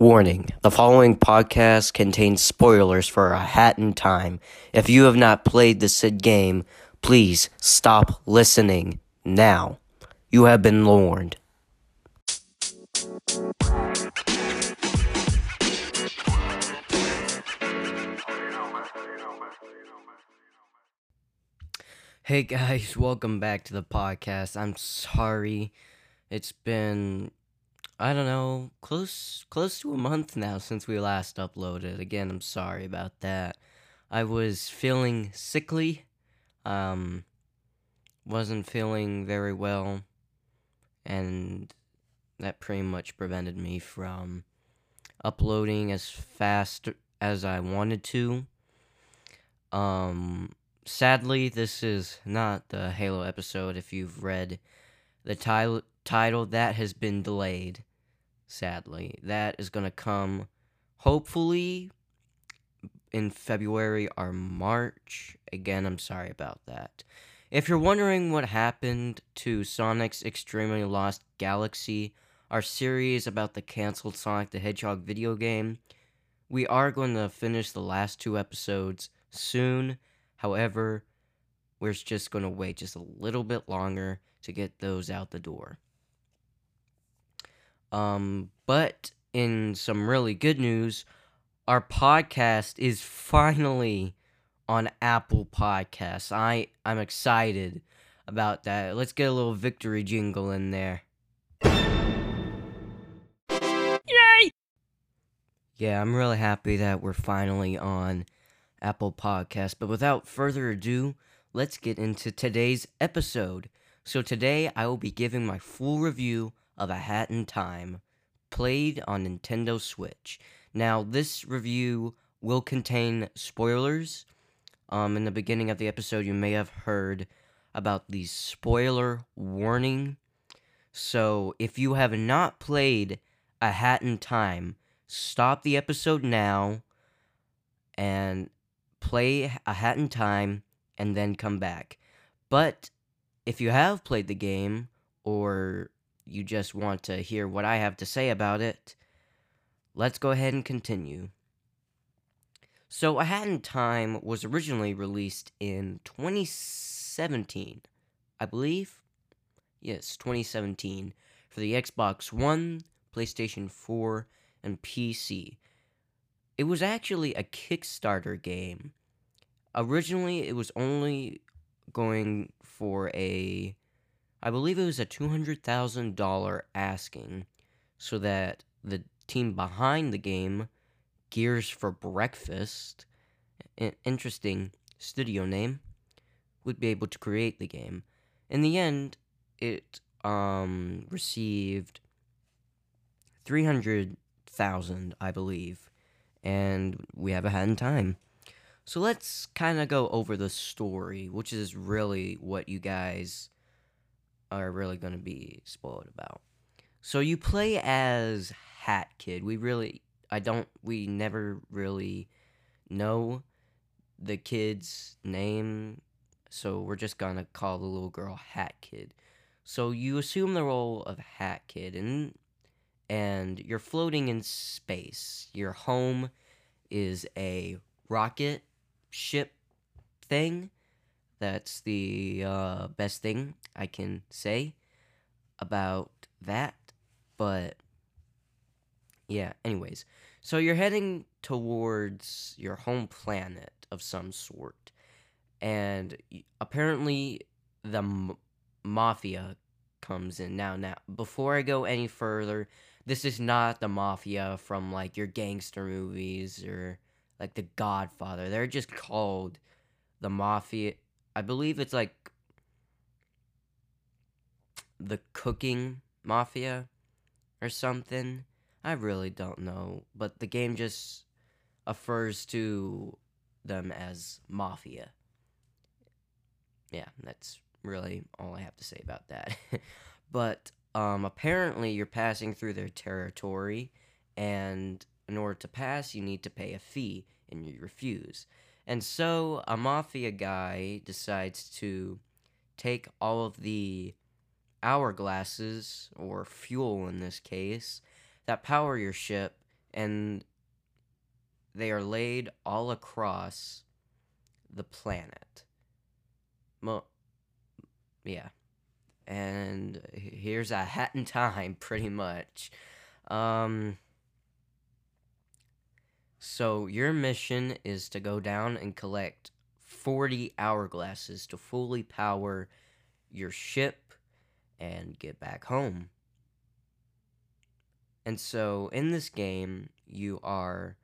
Warning, the following podcast contains spoilers for A Hat in Time. If you have not played the said game, please stop listening now. You have been warned. Hey guys, welcome back to the podcast. I'm sorry, it's been... I don't know, close to a month now since we last uploaded. Again, I'm sorry about that. I was feeling sickly, wasn't feeling very well, and that pretty much prevented me from uploading as fast as I wanted to. Sadly, this is not the Halo episode. If you've read the title, that has been delayed. Sadly, that is going to come hopefully in February or March. Again, I'm sorry about that. If you're wondering what happened to Sonic's Extremely Lost Galaxy, our series about the canceled Sonic the Hedgehog video game, we are going to finish the last two episodes soon. However, we're just going to wait just a little bit longer to get those out the door. But in some really good news, our podcast is finally on Apple Podcasts. I'm excited about that. Let's get a little victory jingle in there. Yay! Yeah, I'm really happy that we're finally on Apple Podcasts. But without further ado, let's get into today's episode. So today I will be giving my full review of A Hat in Time, played on Nintendo Switch. Now, this review will contain spoilers. In the beginning of the episode, you may have heard about the spoiler warning. So, if you have not played A Hat in Time, stop the episode now and play A Hat in Time and then come back. But if you have played the game, or you just want to hear what I have to say about it, let's go ahead and continue. So, A Hat in Time was originally released in 2017, I believe? Yes, 2017, for the Xbox One, PlayStation 4, and PC. It was actually a Kickstarter game. Originally, it was only going for I believe it was a $200,000 asking, so that the team behind the game, Gears for Breakfast, an interesting studio name, would be able to create the game. In the end, it received $300,000, I believe, and we have A Hat in Time. So let's kind of go over the story, which is really what you guys are really going to be spoiled about. So you play as Hat Kid. We never really know the kid's name, so we're just going to call the little girl Hat Kid. So you assume the role of Hat Kid, and you're floating in space. Your home is a rocket ship thing. That's the best thing I can say about that, but yeah, anyways. So you're heading towards your home planet of some sort, and apparently the mafia comes in. Now, before I go any further, this is not the mafia from, like, your gangster movies or, like, The Godfather. They're just called the mafia. I believe it's, like, the cooking mafia or something. I really don't know. But the game just refers to them as mafia. Yeah, that's really all I have to say about that. But apparently you're passing through their territory, and in order to pass, you need to pay a fee, and you refuse. And so, a mafia guy decides to take all of the hourglasses, or fuel in this case, that power your ship, and they are laid all across the planet. Yeah. And here's A Hat in Time, pretty much. So your mission is to go down and collect 40 hourglasses to fully power your ship and get back home. And so in this game, you are...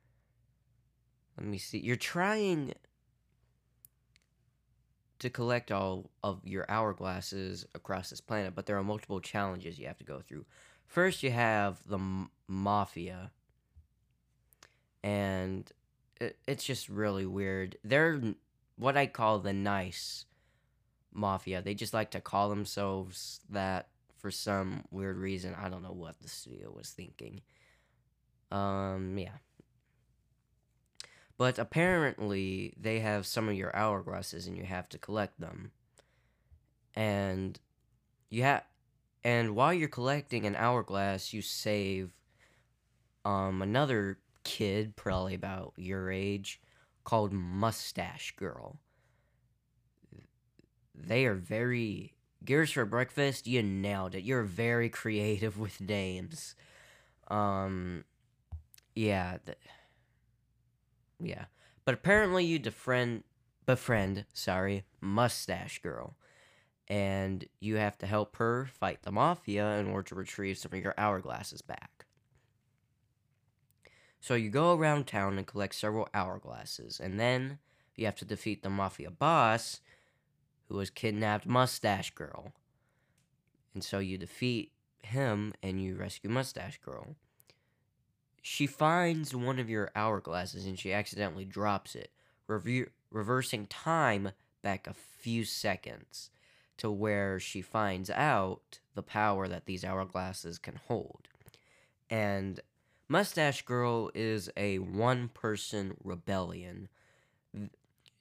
Let me see. You're trying to collect all of your hourglasses across this planet, but there are multiple challenges you have to go through. First, you have the mafia, and it's just really weird. They're what I call the nice mafia. They just like to call themselves that for some weird reason. I don't know what the studio was thinking. Yeah. But apparently, they have some of your hourglasses, and you have to collect them. And while you're collecting an hourglass, you save another kid, probably about your age, called Mustache Girl. They are very... Gears for Breakfast, you nailed it. You're very creative with names. Yeah... Yeah, but apparently you befriend Mustache Girl, and you have to help her fight the mafia in order to retrieve some of your hourglasses back. So you go around town and collect several hourglasses, and then you have to defeat the mafia boss, who has kidnapped Mustache Girl. And so you defeat him, and you rescue Mustache Girl. She finds one of your hourglasses and she accidentally drops it, reversing time back a few seconds to where she finds out the power that these hourglasses can hold. And Mustache Girl is a one-person rebellion.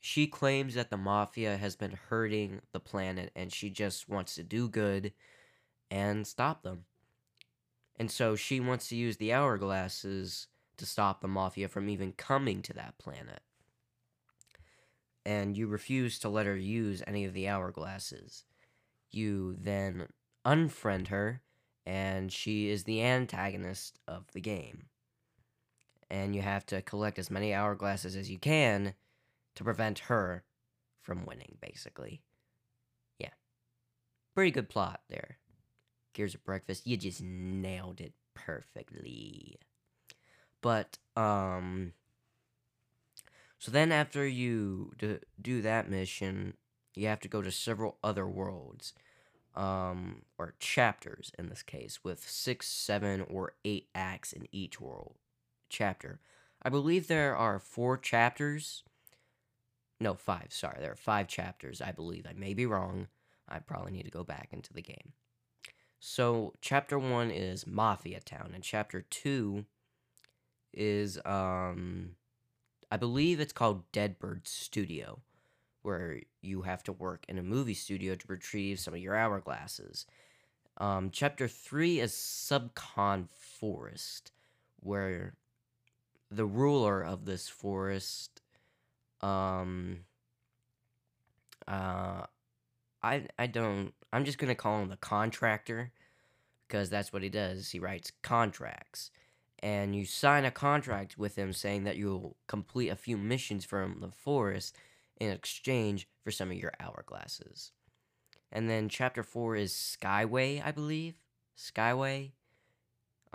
She claims that the mafia has been hurting the planet and she just wants to do good and stop them. And so she wants to use the hourglasses to stop the mafia from even coming to that planet. And you refuse to let her use any of the hourglasses. You then unfriend her, and she is the antagonist of the game. And you have to collect as many hourglasses as you can to prevent her from winning, basically. Yeah. Pretty good plot there. Gears of Breakfast, you just nailed it perfectly. But, so then after you do that mission, you have to go to several other worlds, or chapters in this case, with 6, 7, or 8 acts in each world chapter. I believe there are 4 chapters. No, 5, sorry. There are 5 chapters, I believe. I may be wrong. I probably need to go back into the game. So, Chapter 1 is Mafia Town, and Chapter 2 is, I believe it's called Dead Bird Studio, where you have to work in a movie studio to retrieve some of your hourglasses. Chapter 3 is Subcon Forest, where the ruler of this forest, I'm just going to call him the Contractor, because that's what he does. He writes contracts, and you sign a contract with him saying that you'll complete a few missions from the forest in exchange for some of your hourglasses. And then Chapter 4 is Skyway, I believe. Skyway?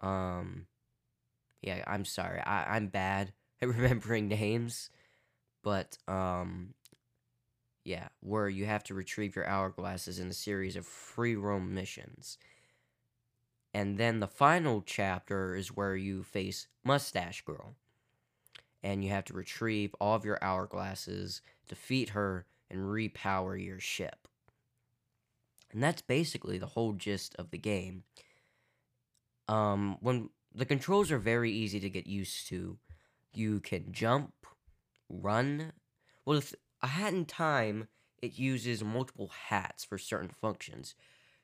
Yeah, I'm sorry. I'm bad at remembering names, but, yeah, where you have to retrieve your hourglasses in a series of free roam missions. And then the final chapter is where you face Mustache Girl. And you have to retrieve all of your hourglasses, defeat her, and repower your ship. And that's basically the whole gist of the game. When the controls are very easy to get used to. You can jump, run. Well, A Hat in Time, it uses multiple hats for certain functions.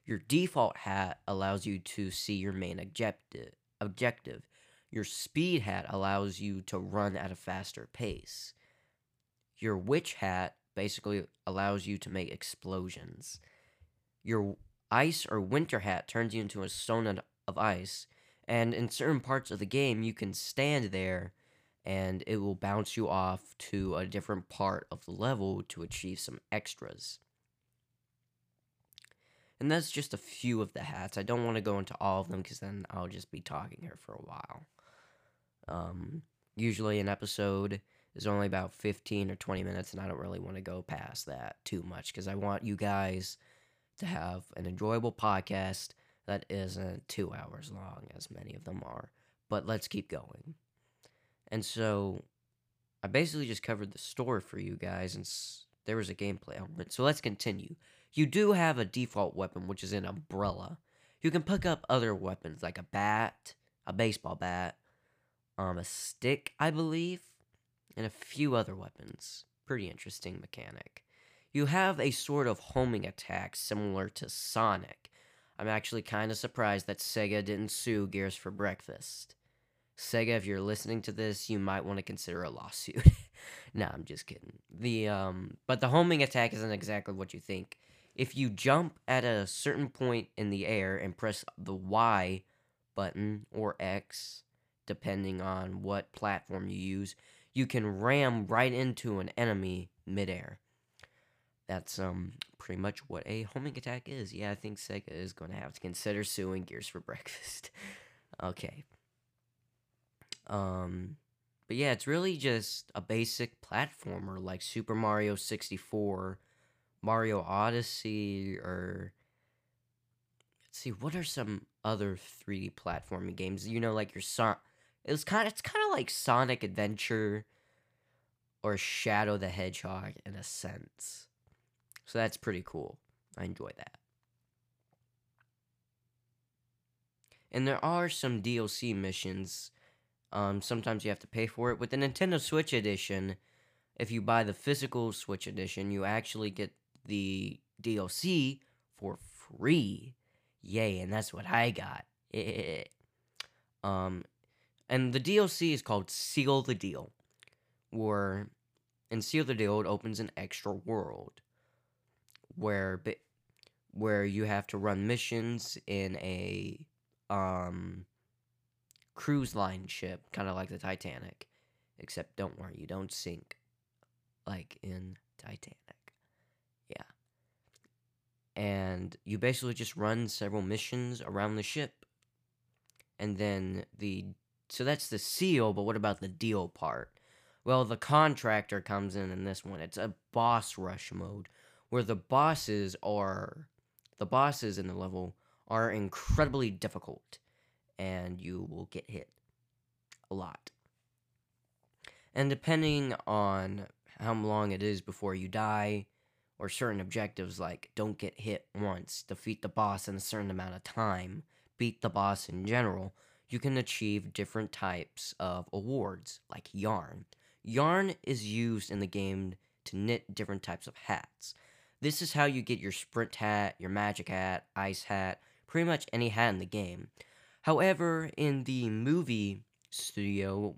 Your default hat allows you to see your main objective. Your speed hat allows you to run at a faster pace. Your witch hat basically allows you to make explosions. Your ice or winter hat turns you into a stone of ice, and in certain parts of the game, you can stand there, and it will bounce you off to a different part of the level to achieve some extras. And that's just a few of the hats. I don't want to go into all of them, because then I'll just be talking here for a while. Usually an episode is only about 15 or 20 minutes, and I don't really want to go past that too much, because I want you guys to have an enjoyable podcast that isn't 2 hours long, as many of them are. But let's keep going. And so, I basically just covered the story for you guys, and there was a gameplay element. So let's continue. You do have a default weapon, which is an umbrella. You can pick up other weapons, like a bat, a baseball bat, a stick, I believe, and a few other weapons. Pretty interesting mechanic. You have a sort of homing attack similar to Sonic. I'm actually kind of surprised that Sega didn't sue Gears for Breakfast. Sega, if you're listening to this, you might want to consider a lawsuit. Nah, I'm just kidding. But the homing attack isn't exactly what you think. If you jump at a certain point in the air and press the Y button or X, depending on what platform you use, you can ram right into an enemy midair. That's pretty much what a homing attack is. Yeah, I think Sega is going to have to consider suing Gears for Breakfast. Okay. But yeah, it's really just a basic platformer like Super Mario 64, Mario Odyssey, or let's see, what are some other 3D platforming games? You know, like your it's kind of like Sonic Adventure or Shadow the Hedgehog in a sense. So that's pretty cool. I enjoy that. And there are some DLC missions. Sometimes you have to pay for it. With the Nintendo Switch Edition, if you buy the physical Switch Edition, you actually get the DLC for free. Yay, and that's what I got. And the DLC is called Seal the Deal. Or, in Seal the Deal, it opens an extra world where you have to run missions in a cruise line ship, kind of like the Titanic, except don't worry, you don't sink like in Titanic. Yeah. And you basically just run several missions around the ship. And then so that's the seal, but what about the deal part? Well, the contractor comes in this one. It's a boss rush mode where the bosses in the level are incredibly difficult, and you will get hit a lot. And depending on how long it is before you die, or certain objectives like don't get hit once, defeat the boss in a certain amount of time, beat the boss in general, you can achieve different types of awards, like yarn. Yarn is used in the game to knit different types of hats. This is how you get your sprint hat, your magic hat, ice hat, pretty much any hat in the game. However, in the movie studio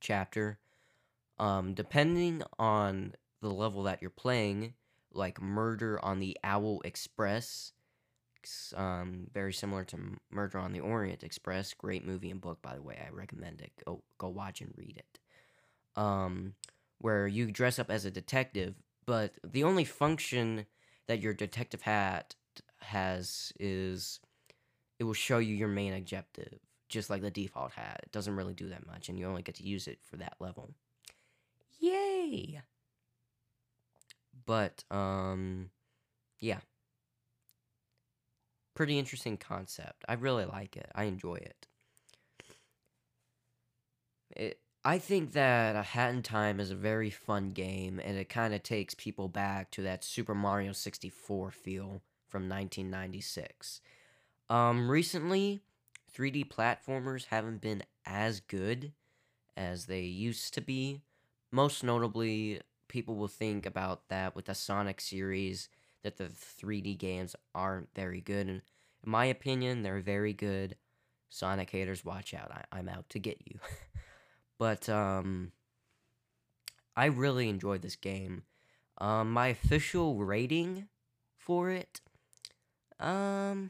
chapter, depending on the level that you're playing, like Murder on the Owl Express, very similar to Murder on the Orient Express, great movie and book, by the way, I recommend it, go watch and read it, where you dress up as a detective, but the only function that your detective hat has is it will show you your main objective, just like the default hat. It doesn't really do that much, and you only get to use it for that level. Yay! But, yeah. Pretty interesting concept. I really like it. I enjoy it. I think that A Hat in Time is a very fun game, and it kind of takes people back to that Super Mario 64 feel from 1996. Recently, 3D platformers haven't been as good as they used to be. Most notably, people will think about that with the Sonic series, that the 3D games aren't very good. And in my opinion, they're very good. Sonic haters, watch out. I'm out to get you. But, I really enjoyed this game. My official rating for it, I'll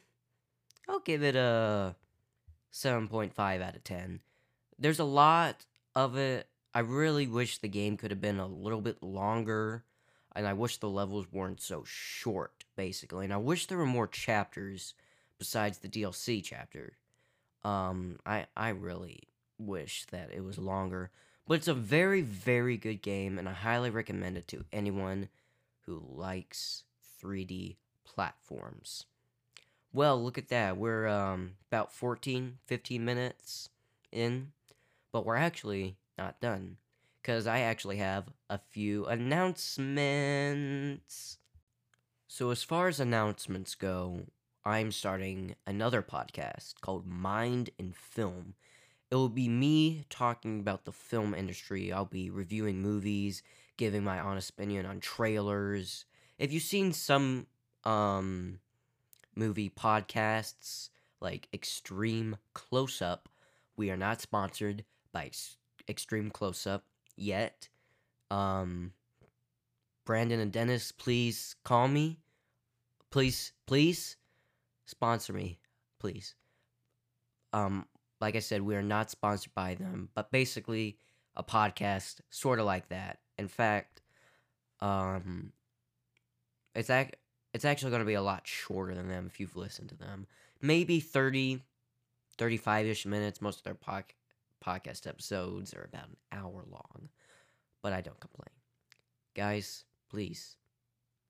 give it a 7.5 out of 10. There's a lot of it. I really wish the game could have been a little bit longer, and I wish the levels weren't so short, basically. And I wish there were more chapters besides the DLC chapter. I really wish that it was longer. But it's a very, very good game, and I highly recommend it to anyone who likes 3D platforms. Well, look at that. We're about 14, 15 minutes in, but we're actually not done, because I actually have a few announcements. So as far as announcements go, I'm starting another podcast called Mind in Film. It will be me talking about the film industry. I'll be reviewing movies, giving my honest opinion on trailers. If you've seen some movie podcasts like Extreme Close-Up, we are not sponsored by Extreme Close-Up yet. Brandon and Dennis, please call me. Please sponsor me, please. Like I said, we are not sponsored by them, but basically a podcast sort of like that. In fact, it's actually going to be a lot shorter than them if you've listened to them. Maybe 30, 35-ish minutes. Most of their podcast episodes are about an hour long, but I don't complain. Guys, please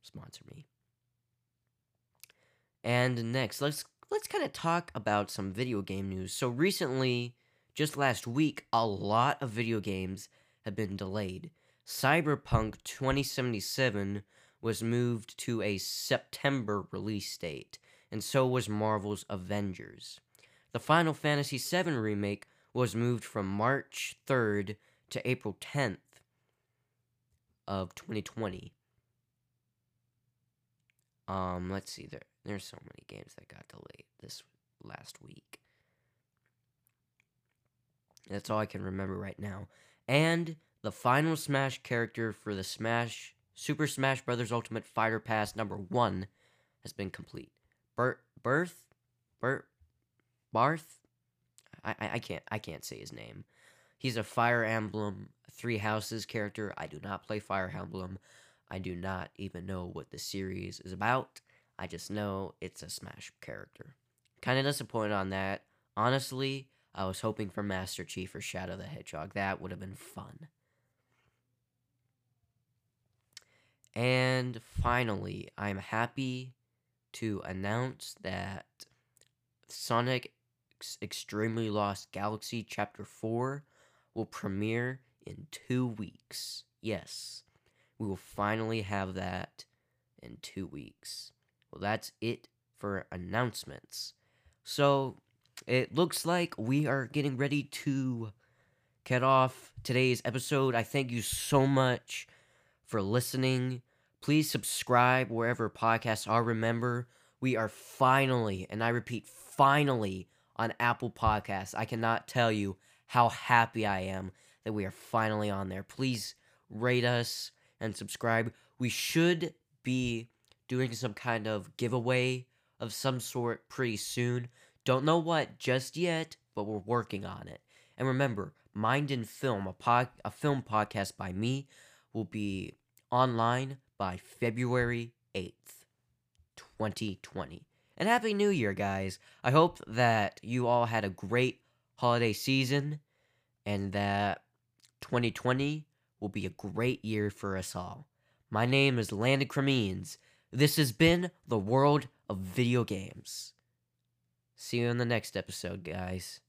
sponsor me. And next, let's kind of talk about some video game news. So recently, just last week, a lot of video games have been delayed. Cyberpunk 2077 was moved to a September release date, and so was Marvel's Avengers. The Final Fantasy VII remake was moved from March 3rd to April 10th of 2020. Let's see, there's so many games that got delayed this last week. That's all I can remember right now. And the final Smash character for the Super Smash Brothers Ultimate Fighter Pass number 1 has been complete. Barth? I can't say his name. He's a Fire Emblem Three Houses character. I do not play Fire Emblem. I do not even know what the series is about. I just know it's a Smash character. Kind of disappointed on that. Honestly, I was hoping for Master Chief or Shadow the Hedgehog. That would have been fun. And finally, I'm happy to announce that Sonic's Extremely Lost Galaxy Chapter 4 will premiere in 2 weeks. Yes, we will finally have that in 2 weeks. Well, that's it for announcements. So, it looks like we are getting ready to cut off today's episode. I thank you so much for listening. Please subscribe wherever podcasts are. Remember, we are finally, and I repeat, finally, on Apple Podcasts. I cannot tell you how happy I am that we are finally on there. Please rate us and subscribe. We should be doing some kind of giveaway of some sort pretty soon. Don't know what just yet, but we're working on it. And remember, Mind in Film, a film podcast by me, will be online by February 8th, 2020. And Happy New Year, guys. I hope that you all had a great holiday season and that 2020 will be a great year for us all. My name is Landon Crameans. This has been the world of video games. See you in the next episode, guys.